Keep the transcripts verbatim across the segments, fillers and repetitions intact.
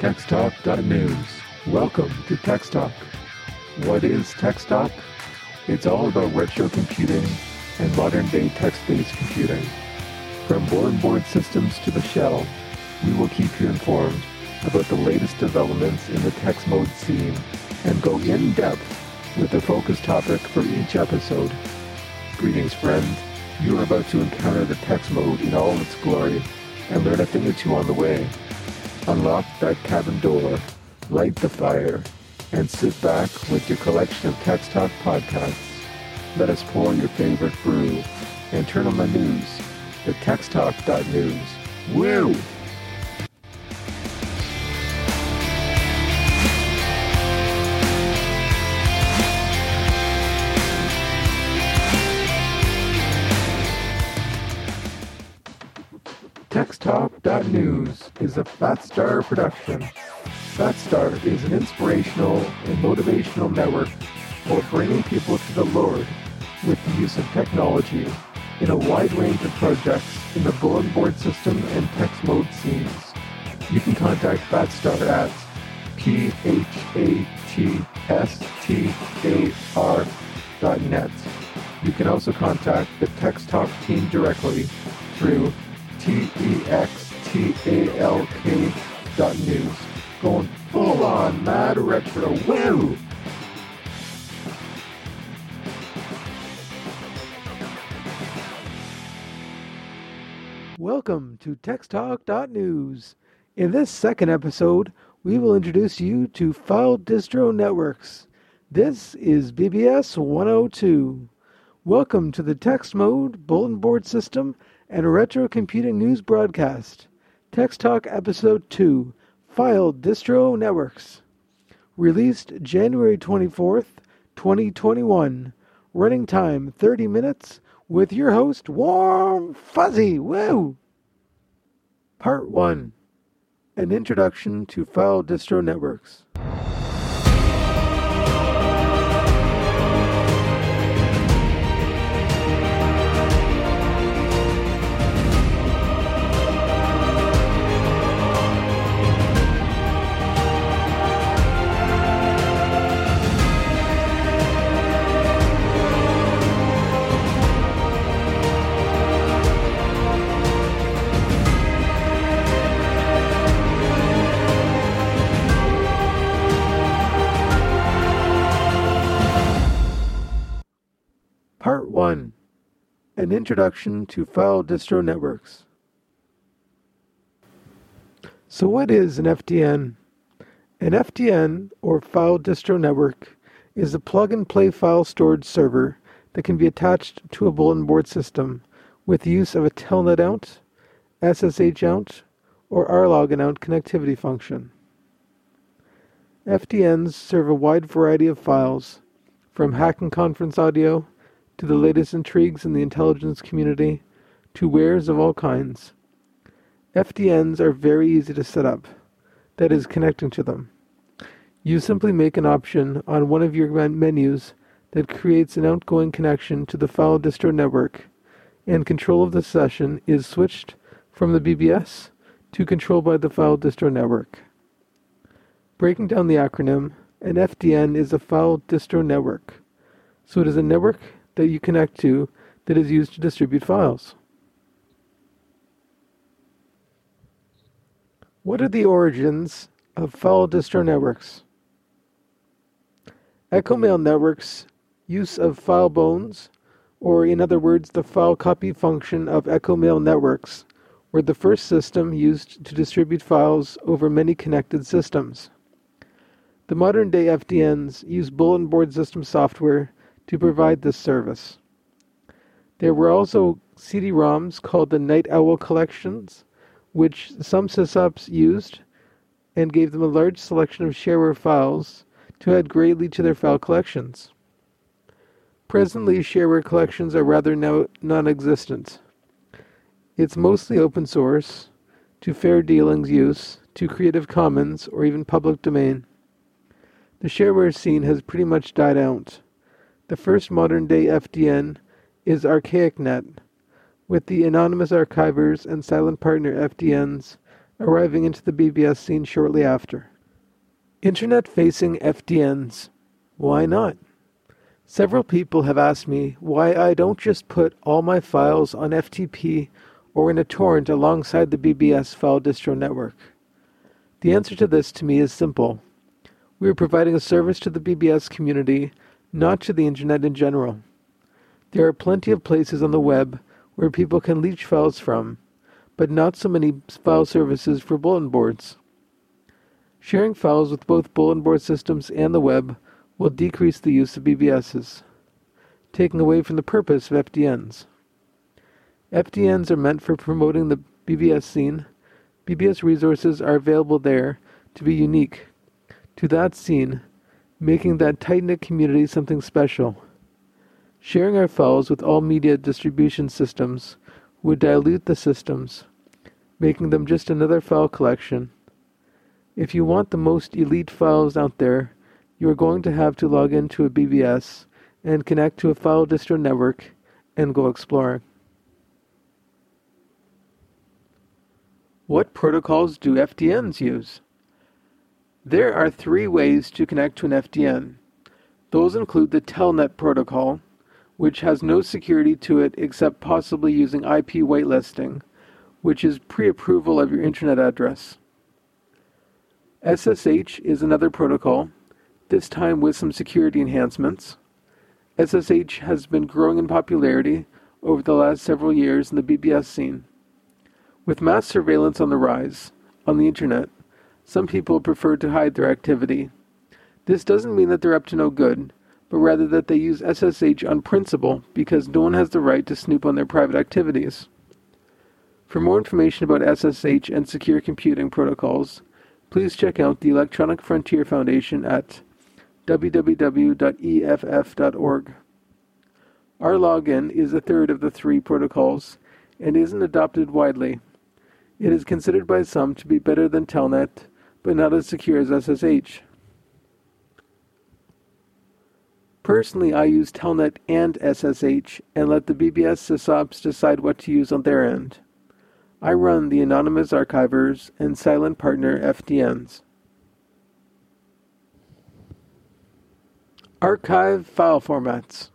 TextTalk dot news. Welcome to TextTalk. What is TextTalk? It's all about retro computing and modern-day text-based computing. From board-board systems to the shell, we will keep you informed about the latest developments in the text mode scene and go in-depth with a focus topic for each episode. Greetings, friends. You are about to encounter the text mode in all its glory and learn a thing or two on the way. Unlock that cabin door, light the fire, and sit back with your collection of Text Talk podcasts. Let us pour your favorite brew and turn on the news, the TextTalk dot news. Woo! TextTalk dot news is a PhatStar production. PhatStar is an inspirational and motivational network for bringing people to the Lord with the use of technology in a wide range of projects in the bulletin board system and text mode scenes. You can contact PhatStar at P H A T S T A R dot net. You can also contact the TextTalk team directly through T E X T A L K dot news. Going full on mad retro. Woo! Welcome to TextTalk dot news. In this second episode, we will introduce you to File Distro Networks. This is B B S one oh two. Welcome to the text mode, bulletin board system, and retro computing news broadcast. Text Talk Episode two, File Distro Networks. Released January twenty-fourth, twenty twenty-one. Running time thirty minutes with your host, Warm Fuzzy. Woo! Part one. An introduction to File Distro Networks. An introduction to File Distro Networks. So what is an F D N? An F D N, or File Distro Network, is a plug-and-play file storage server that can be attached to a bulletin board system with the use of a Telnet out, S S H out, or rlogin out connectivity function. F D Ns serve a wide variety of files, from hacking conference audio to the latest intrigues in the intelligence community, to wares of all kinds. F D Ns are very easy to set up, that is, connecting to them. You simply make an option on one of your men- menus that creates an outgoing connection to the File Distro Network, and control of the session is switched from the B B S to control by the File Distro Network. Breaking down the acronym, an F D N is a File Distro Network, so it is a network that you connect to that is used to distribute files. What are the origins of File Distro Networks? Echo Mail Networks' use of file bones, or in other words, the file copy function of Echo Mail Networks, were the first system used to distribute files over many connected systems. The modern-day F D Ns use bulletin board system software to provide this service. There were also C D ROMs called the Night Owl Collections, which some sysops used and gave them a large selection of shareware files to add greatly to their file collections. Presently, shareware collections are rather no- non-existent. It's mostly open source, to fair dealings use, to Creative Commons, or even public domain. The shareware scene has pretty much died out. The first modern-day F D N is ArchaicNet, with the Anonymous Archivers and Silent Partner F D Ns arriving into the B B S scene shortly after. Internet-facing F D Ns. Why not? Several people have asked me why I don't just put all my files on F T P or in a torrent alongside the B B S file distro network. The answer to this, to me, is simple. We are providing a service to the B B S community, not to the internet in general. There are plenty of places on the web where people can leech files from, but not so many file services for bulletin boards. Sharing files with both bulletin board systems and the web will decrease the use of B B Ss, taking away from the purpose of F D Ns. F D Ns are meant for promoting the B B S scene. B B S resources are available there to be unique to that scene, making that tight-knit community something special. Sharing our files with all media distribution systems would dilute the systems, making them just another file collection. If you want the most elite files out there, you are going to have to log into a B B S and connect to a file distro network and go exploring. What protocols do F D Ns use? There are three ways to connect to an F D N. Those include the Telnet protocol, which has no security to it except possibly using I P whitelisting, which is pre-approval of your internet address. S S H is another protocol, this time with some security enhancements. S S H has been growing in popularity over the last several years in the B B S scene. With mass surveillance on the rise on the internet, some people prefer to hide their activity. This doesn't mean that they're up to no good, but rather that they use S S H on principle because no one has the right to snoop on their private activities. For more information about S S H and secure computing protocols, please check out the Electronic Frontier Foundation at w w w dot e f f dot org. rlogin is the third of the three protocols and isn't adopted widely. It is considered by some to be better than Telnet, but not as secure as S S H. Personally, I use Telnet and S S H and let the B B S sysops decide what to use on their end. I run the Anonymous Archivers and Silent Partner F D Ns. Archive file formats.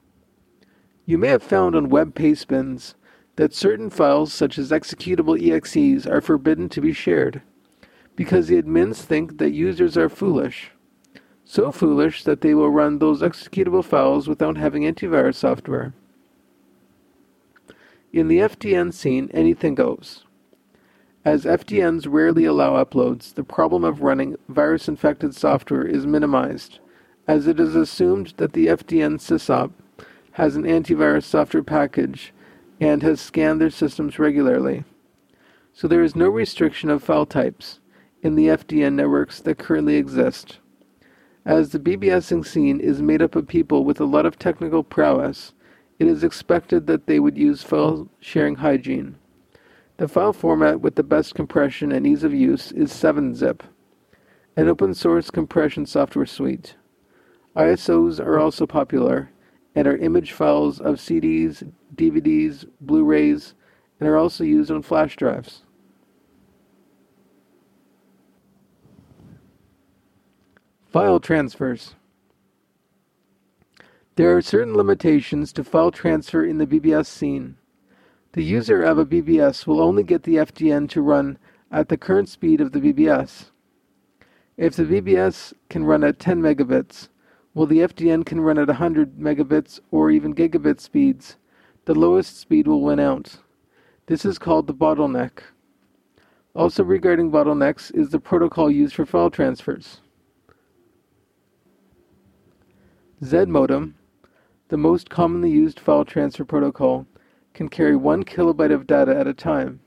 You may have found on web paste bins that certain files such as executable E X Es are forbidden to be shared because the admins think that users are foolish. So foolish that they will run those executable files without having antivirus software. In the F D N scene, anything goes. As F D Ns rarely allow uploads, the problem of running virus-infected software is minimized, as it is assumed that the F D N sysop has an antivirus software package and has scanned their systems regularly. So there is no restriction of file types in the F D N networks that currently exist. As the BBSing scene is made up of people with a lot of technical prowess, it is expected that they would use file sharing hygiene. The file format with the best compression and ease of use is seven zip, an open source compression software suite. I S Os are also popular and are image files of C Ds, D V Ds, Blu-rays, and are also used on flash drives. File transfers. There are certain limitations to file transfer in the B B S scene. The user of a B B S will only get the F D N to run at the current speed of the B B S. If the B B S can run at ten megabits, while the F D N can run at one hundred megabits or even gigabit speeds, the lowest speed will win out. This is called the bottleneck. Also regarding bottlenecks is the protocol used for file transfers. Zmodem, the most commonly used file transfer protocol, can carry one kilobyte of data at a time,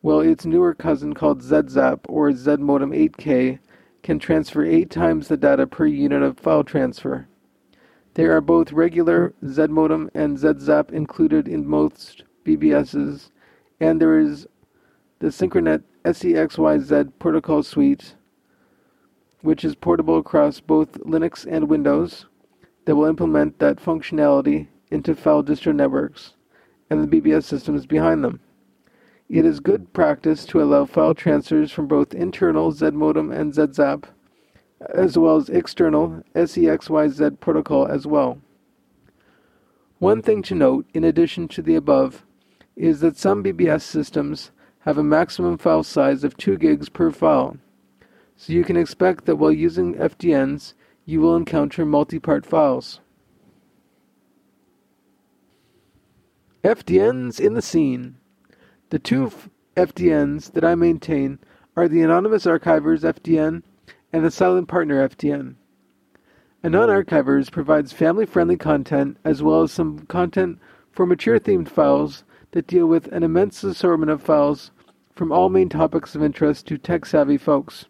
while its newer cousin called Z zap or Zmodem eight K can transfer eight times the data per unit of file transfer. There are both regular Zmodem and Z zap included in most B B Ss, and there is the Synchronet S E X Y Z protocol suite, which is portable across both Linux and Windows, that will implement that functionality into file distro networks and the B B S systems behind them. It is good practice to allow file transfers from both internal Zmodem and Z zap, as well as external S E X Y Z protocol as well. One thing to note, in addition to the above, is that some B B S systems have a maximum file size of two gigs per file, so you can expect that while using F D Ns, you will encounter multi-part files. F D Ns in the scene. The two F D Ns that I maintain are the Anonymous Archivers F D N and the Silent Partner F D N. Anonymous Archivers provides family-friendly content as well as some content for mature-themed files that deal with an immense assortment of files from all main topics of interest to tech-savvy folks.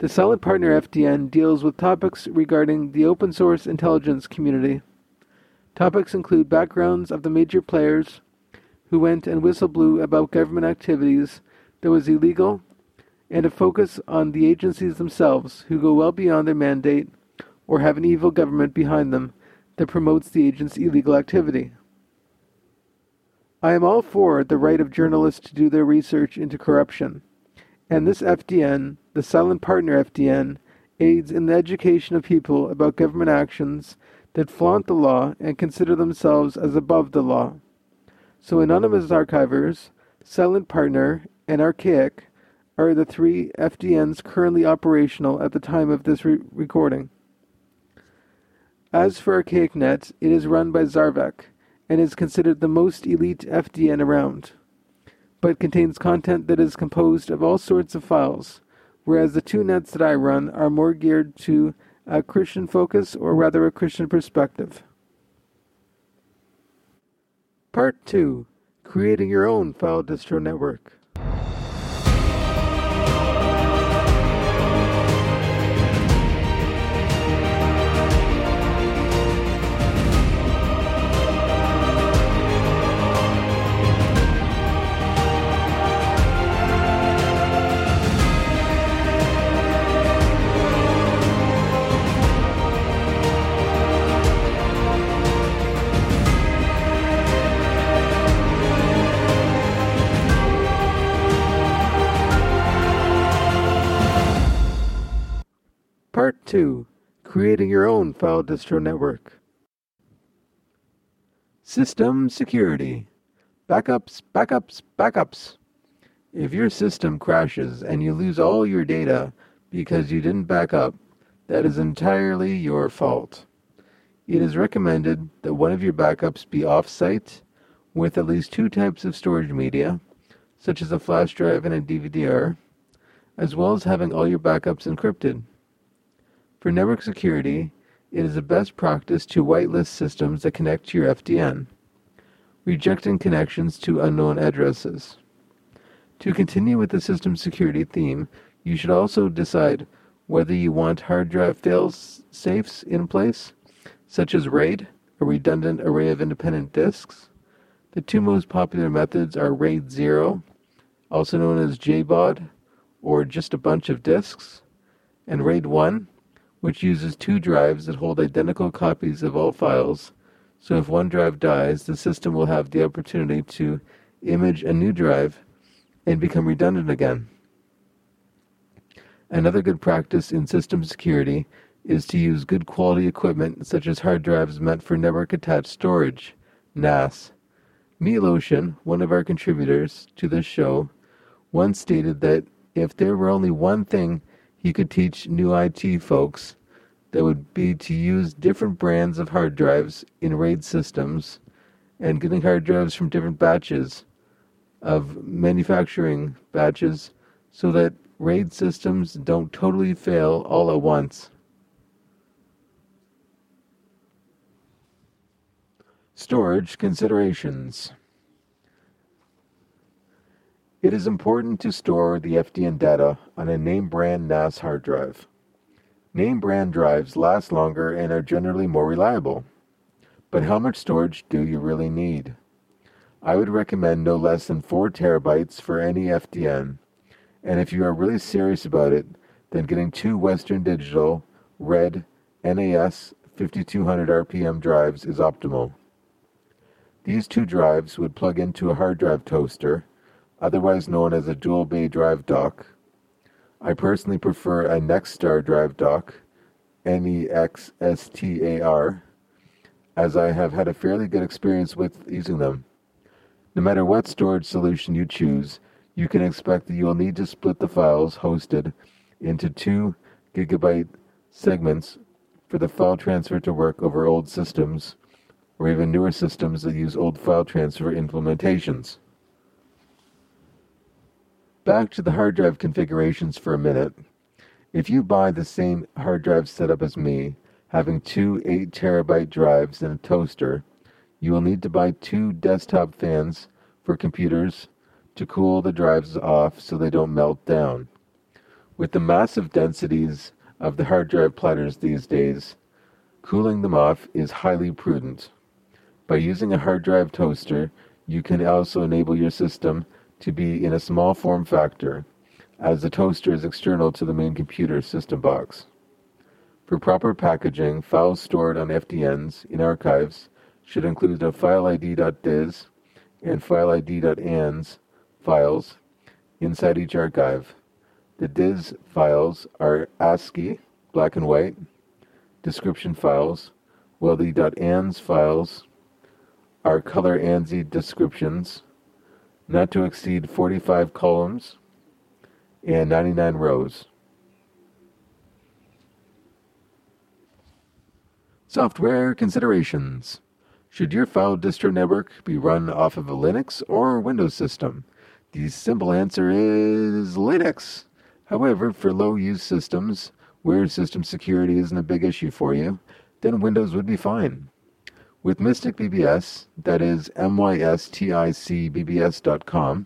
The Silent Partner F D N deals with topics regarding the open-source intelligence community. Topics include backgrounds of the major players who went and whistleblew about government activities that was illegal, and a focus on the agencies themselves who go well beyond their mandate or have an evil government behind them that promotes the agent's illegal activity. I am all for the right of journalists to do their research into corruption, and this F D N, the Silent Partner F D N, aids in the education of people about government actions that flaunt the law and consider themselves as above the law. So Anonymous Archivers, Silent Partner, and Archaic are the three F D Ns currently operational at the time of this re- recording. As for ArchaicNet, it is run by Zarvek and is considered the most elite F D N around, but contains content that is composed of all sorts of files, whereas the two nets that I run are more geared to a Christian focus, or rather a Christian perspective. Part two. Creating your own File Distro Network. two. Creating your own File Distro Network. System security. Backups, backups, backups. If your system crashes and you lose all your data because you didn't back up, that is entirely your fault. It is recommended that one of your backups be off-site with at least two types of storage media, such as a flash drive and a D V D R, as well as having all your backups encrypted. For network security, it is a best practice to whitelist systems that connect to your F D N, rejecting connections to unknown addresses. To continue with the system security theme, you should also decide whether you want hard drive fail-safes in place, such as RAID, a redundant array of independent disks. The two most popular methods are RAID zero, also known as J BOD, or just a bunch of disks, and RAID one, which uses two drives that hold identical copies of all files, so if one drive dies, the system will have the opportunity to image a new drive and become redundant again. Another good practice in system security is to use good quality equipment such as hard drives meant for network-attached storage, N A S. Milo Shin, one of our contributors to this show, once stated that if there were only one thing he could teach new I T folks, that would be to use different brands of hard drives in RAID systems and getting hard drives from different batches of manufacturing batches so that RAID systems don't totally fail all at once. Storage considerations. It is important to store the F D N data on a name-brand N A S hard drive. Name-brand drives last longer and are generally more reliable. But how much storage do you really need? I would recommend no less than four terabytes for any F D N, and if you are really serious about it, then getting two Western Digital Red N A S fifty-two hundred R P M drives is optimal. These two drives would plug into a hard drive toaster, otherwise known as a dual bay drive dock. I personally prefer a Nexstar drive dock, N E X S T A R, as I have had a fairly good experience with using them. No matter what storage solution you choose, you can expect that you will need to split the files hosted into two gigabyte segments for the file transfer to work over old systems, or even newer systems that use old file transfer implementations. Back to the hard drive configurations for a minute. If you buy the same hard drive setup as me, having two eight terabyte drives and a toaster, you will need to buy two desktop fans for computers to cool the drives off so they don't melt down. With the massive densities of the hard drive platters these days, cooling them off is highly prudent. By using a hard drive toaster, you can also enable your system to be in a small form factor, as the toaster is external to the main computer system box. For proper packaging, files stored on F D Ns in archives should include a file I D dot D I S and file I D dot A N S files inside each archive. The D I S files are ASCII, black and white, description files, while the .A N S files are color ANSI descriptions, not to exceed forty-five columns and ninety-nine rows. Software considerations. Should your file distro network be run off of a Linux or Windows system? The simple answer is Linux. However, for low-use systems, where system security isn't a big issue for you, then Windows would be fine. With Mystic B B S, that is mystic b b s dot com,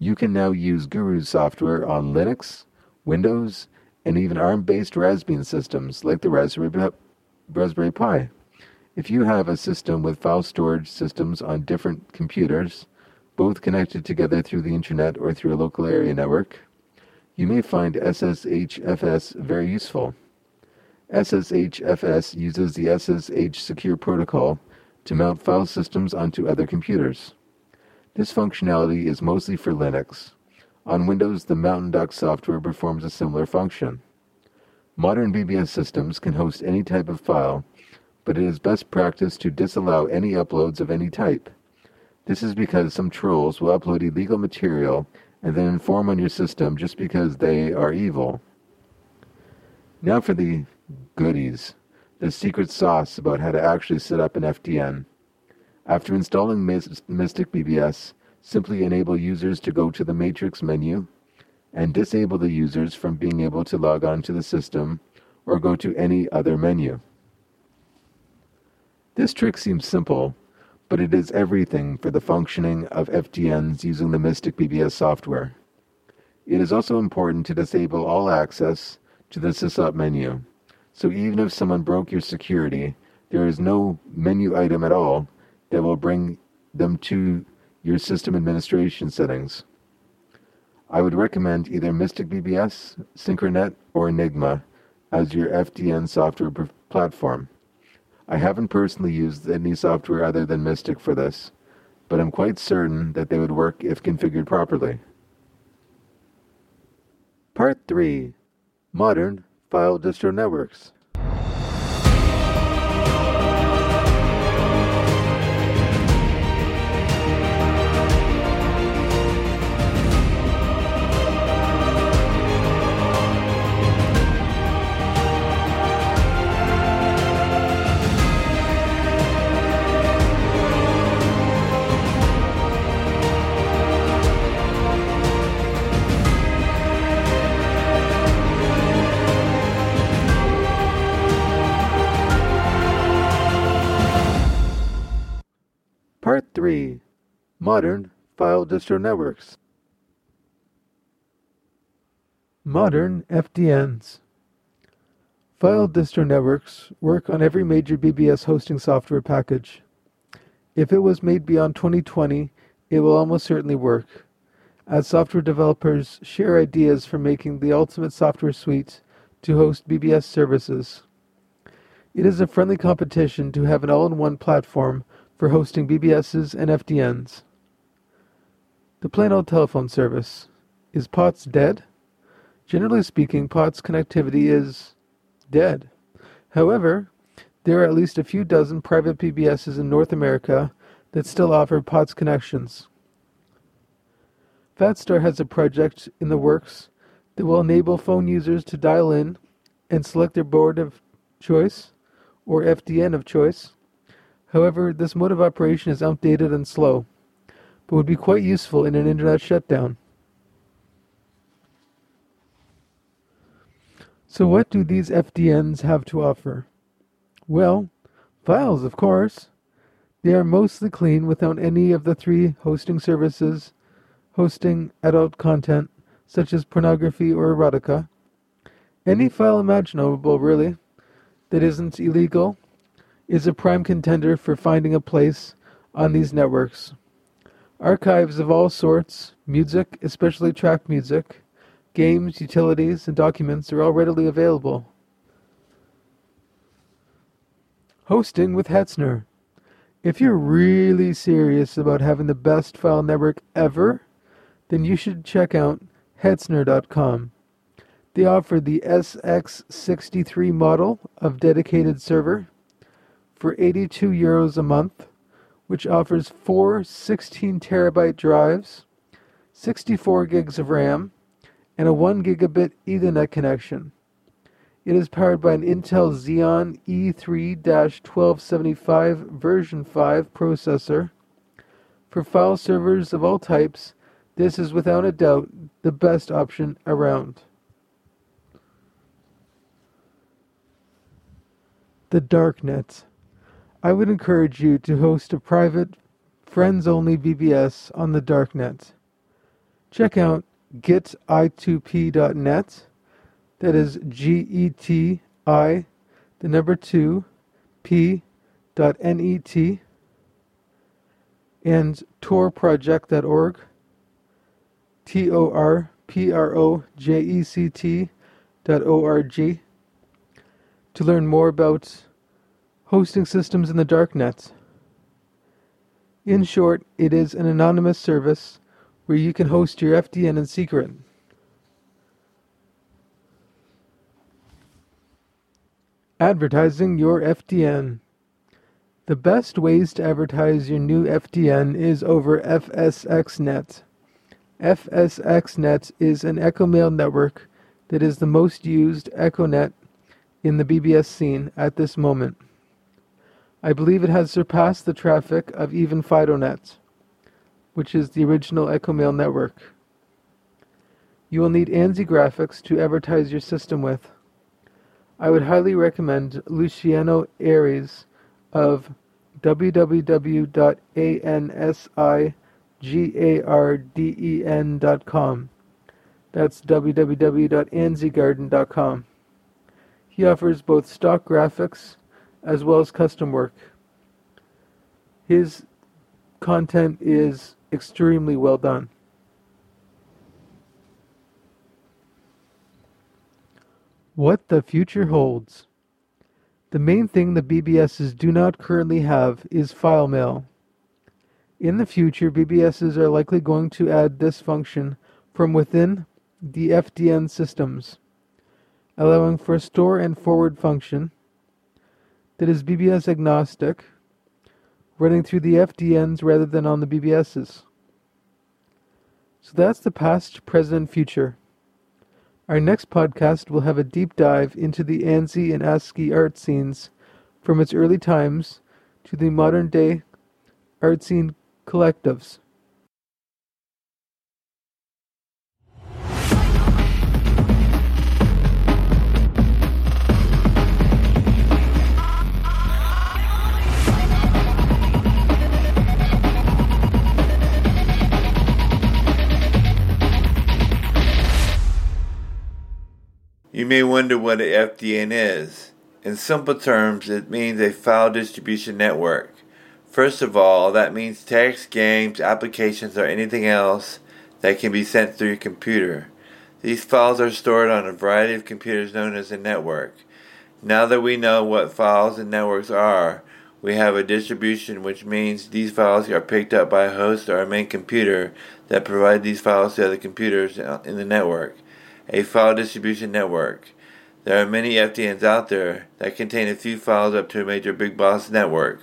you can now use Guru software on Linux, Windows, and even ARM-based Raspbian systems like the Raspberry, Raspberry Pi. If you have a system with file storage systems on different computers, both connected together through the internet or through a local area network, you may find S S H F S very useful. S S H F S uses the S S H secure protocol to mount file systems onto other computers. This functionality is mostly for Linux. On Windows, the Mountain Duck software performs a similar function. Modern B B S systems can host any type of file, but it is best practice to disallow any uploads of any type. This is because some trolls will upload illegal material and then inform on your system just because they are evil. Now for the goodies, the secret sauce about how to actually set up an F D N. After installing Mystic B B S, simply enable users to go to the matrix menu and disable the users from being able to log on to the system or go to any other menu. This trick seems simple, but it is everything for the functioning of F D Ns using the Mystic B B S software. It is also important to disable all access to the syslop menu, so even if someone broke your security, there is no menu item at all that will bring them to your system administration settings. I would recommend either Mystic B B S, Synchronet, or Enigma as your F D N software pr- platform. I haven't personally used any software other than Mystic for this, but I'm quite certain that they would work if configured properly. Part three. Modern File Distro Networks. three. Modern File Distro Networks. Modern F D Ns. File Distro Networks work on every major B B S hosting software package. If it was made beyond twenty twenty, it will almost certainly work, as software developers share ideas for making the ultimate software suite to host B B S services. It is a friendly competition to have an all-in-one platform for hosting B B Ss and F D Ns. The plain old telephone service. Is P O T S dead? Generally speaking, P O T S connectivity is dead. However, there are at least a few dozen private P B Ss in North America that still offer P O T S connections. PhatStar has a project in the works that will enable phone users to dial in and select their board of choice, or F D N of choice. However, this mode of operation is outdated and slow, but would be quite useful in an internet shutdown. So what do these F D Ns have to offer? Well, files, of course. They are mostly clean without any of the three hosting services hosting adult content, such as pornography or erotica. Any file imaginable, really, that isn't illegal, is a prime contender for finding a place on these networks. Archives of all sorts, music, especially track music, games, utilities, and documents are all readily available. Hosting with Hetzner. If you're really serious about having the best file network ever, then you should check out hetzner dot com. They offer the S X sixty-three model of dedicated server for eighty-two euros a month, which offers four sixteen terabyte drives, sixty-four gigs of RAM, and a one gigabit Ethernet connection. It is powered by an Intel Xeon E three twelve seventy-five version five processor. For file servers of all types, this is without a doubt the best option around. The Darknet. I would encourage you to host a private, friends-only V B S on the Darknet. Check out get i two p dot net, that is G E T I, the number two, P dot N E T, and torproject dot org. T O R P R O J E C T dot O R G to learn more about hosting systems in the darknet. In short, it is an anonymous service where you can host your F D N in secret. Advertising your F D N. The best ways to advertise your new F D N is over F S X net. SSXNet is an Echo Mail network that is the most used EchoNet in the B B S scene at this moment. I believe it has surpassed the traffic of even FidoNet, which is the original Echo Mail network. You will need ANSI graphics to advertise your system with. I would highly recommend Luciano Aries of w w w dot ansi garden dot com. That's w w w dot ansi garden dot com. He offers both stock graphics as well as custom work. His content is extremely well done. What the future holds. The main thing the B B Ss do not currently have is file mail. In the future, B B Ss are likely going to add this function from within the F D N systems, allowing for a store and forward function that is B B S agnostic, running through the F D Ns rather than on the B B Ss. So that's the past, present, future. Our next podcast will have a deep dive into the ANSI and ASCII art scenes from its early times to the modern day art scene collectives. You may wonder what an F D N is. In simple terms, it means a file distribution network. First of all, that means text, games, applications, or anything else that can be sent through your computer. These files are stored on a variety of computers known as a network. Now that we know what files and networks are, We have a distribution, which means these files are picked up by a host or a main computer that provide these files to other computers in the network. A file distribution network. There are many F D Ns out there that contain a few files up to a major big boss network.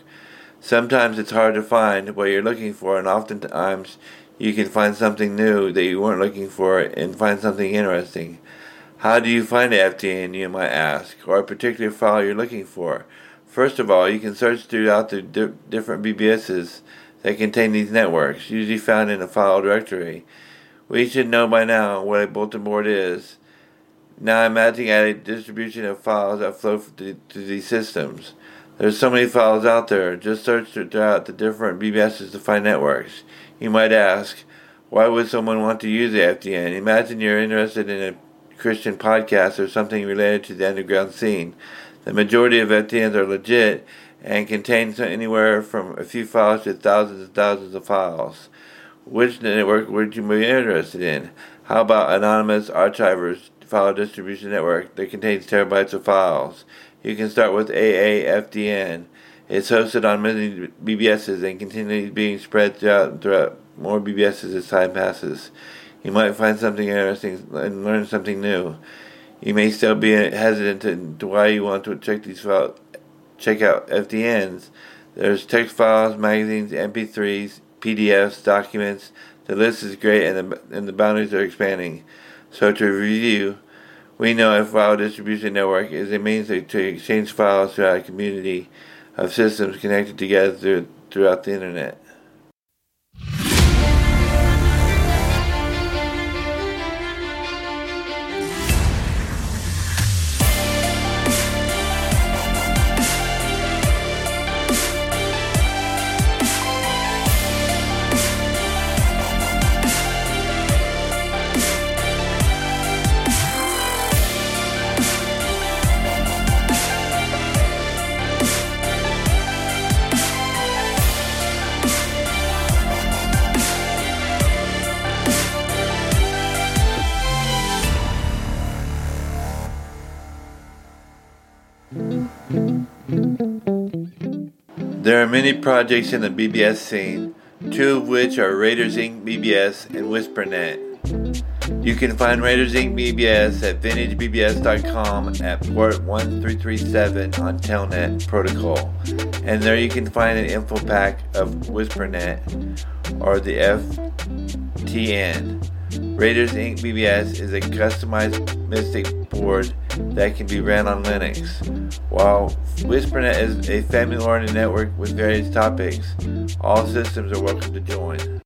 Sometimes it's hard to find what you're looking for, and oftentimes you can find something new that you weren't looking for and find something interesting. How do you find an F D N, you might ask, or a particular file you're looking for? First of all, you can search throughout the di- different B B Ss that contain these networks, usually found in a file directory. We should know by now what a bulletin board is. Now I'm acting at a distribution of files that flow to these systems. There's so many files out there. Just search throughout the different B B Ss to find networks. You might ask, why would someone want to use the F D N? Imagine you're interested in a Christian podcast or something related to the underground scene. The majority of F D Ns are legit and contain anywhere from a few files to thousands and thousands of files. Which network would you be interested in? How about Anonymous Archivers File Distribution Network that contains terabytes of files? You can start with A A F D N. It's hosted on many B B Ss and continues being spread throughout, throughout more B B Ss as time passes. You might find something interesting and learn something new. You may still be hesitant to, to why you want to check these file, check out F D Ns. There's text files, magazines, M P threes, P D Fs, documents. The list is great, and the, and the boundaries are expanding. So to review, we know a file distribution network is a means to, to exchange files throughout a community of systems connected together through, throughout the internet. There are many projects in the B B S scene, two of which are Raiders Incorporated B B S and WhisperNet. You can find Raiders Incorporated B B S at vintage b b s dot com at port one three three seven on Telnet protocol, and there you can find an info pack of WhisperNet or the F T N. Raiders Incorporated B B S is a customized Mystic board that can be ran on Linux, while WhisperNet is a family-oriented network with various topics. All systems are welcome to join.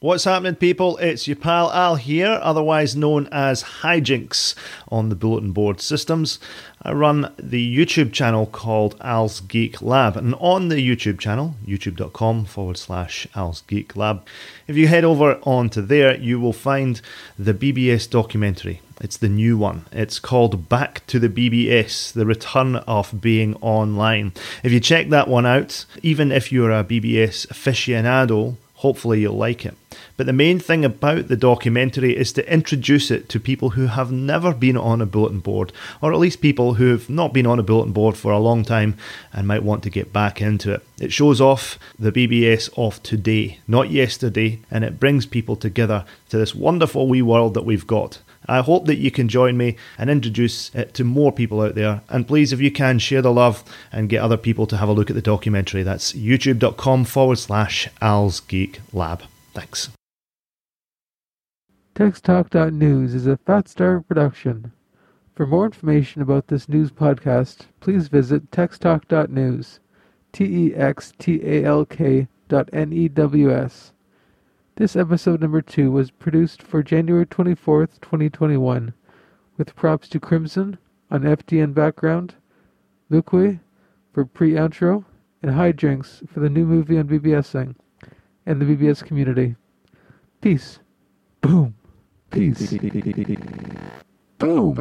What's happening, people? It's your pal Al here, otherwise known as Hijinx on the bulletin board systems. I run the YouTube channel called Al's Geek Lab, and on the YouTube channel, youtube.com forward slash Al's Geek Lab, if you head over onto there, you will find the B B S documentary. It's the new one. It's called Back to the B B S, The Return of Being Online. If you check that one out, even if you're a B B S aficionado, hopefully you'll like it. But the main thing about the documentary is to introduce it to people who have never been on a bulletin board, or at least people who have not been on a bulletin board for a long time and might want to get back into it. It shows off the B B S of today, not yesterday, and it brings people together to this wonderful wee world that we've got. I hope that you can join me and introduce it to more people out there. And please, if you can, share the love and get other people to have a look at the documentary. That's youtube.com forward slash Al's Geek Lab. Thanks. TextTalk.news is a PhatStar production. For more information about this news podcast, please visit texttalk dot news. T-E-X-T-A-L-K dot N-E-W-S. This episode number two was produced for January twenty-fourth, twenty twenty-one, with props to Crimson on F D N background, Luque for pre-outro, and Hijinx for the new movie on BBSing and the B B S community. Peace. Boom. Peace. Boom.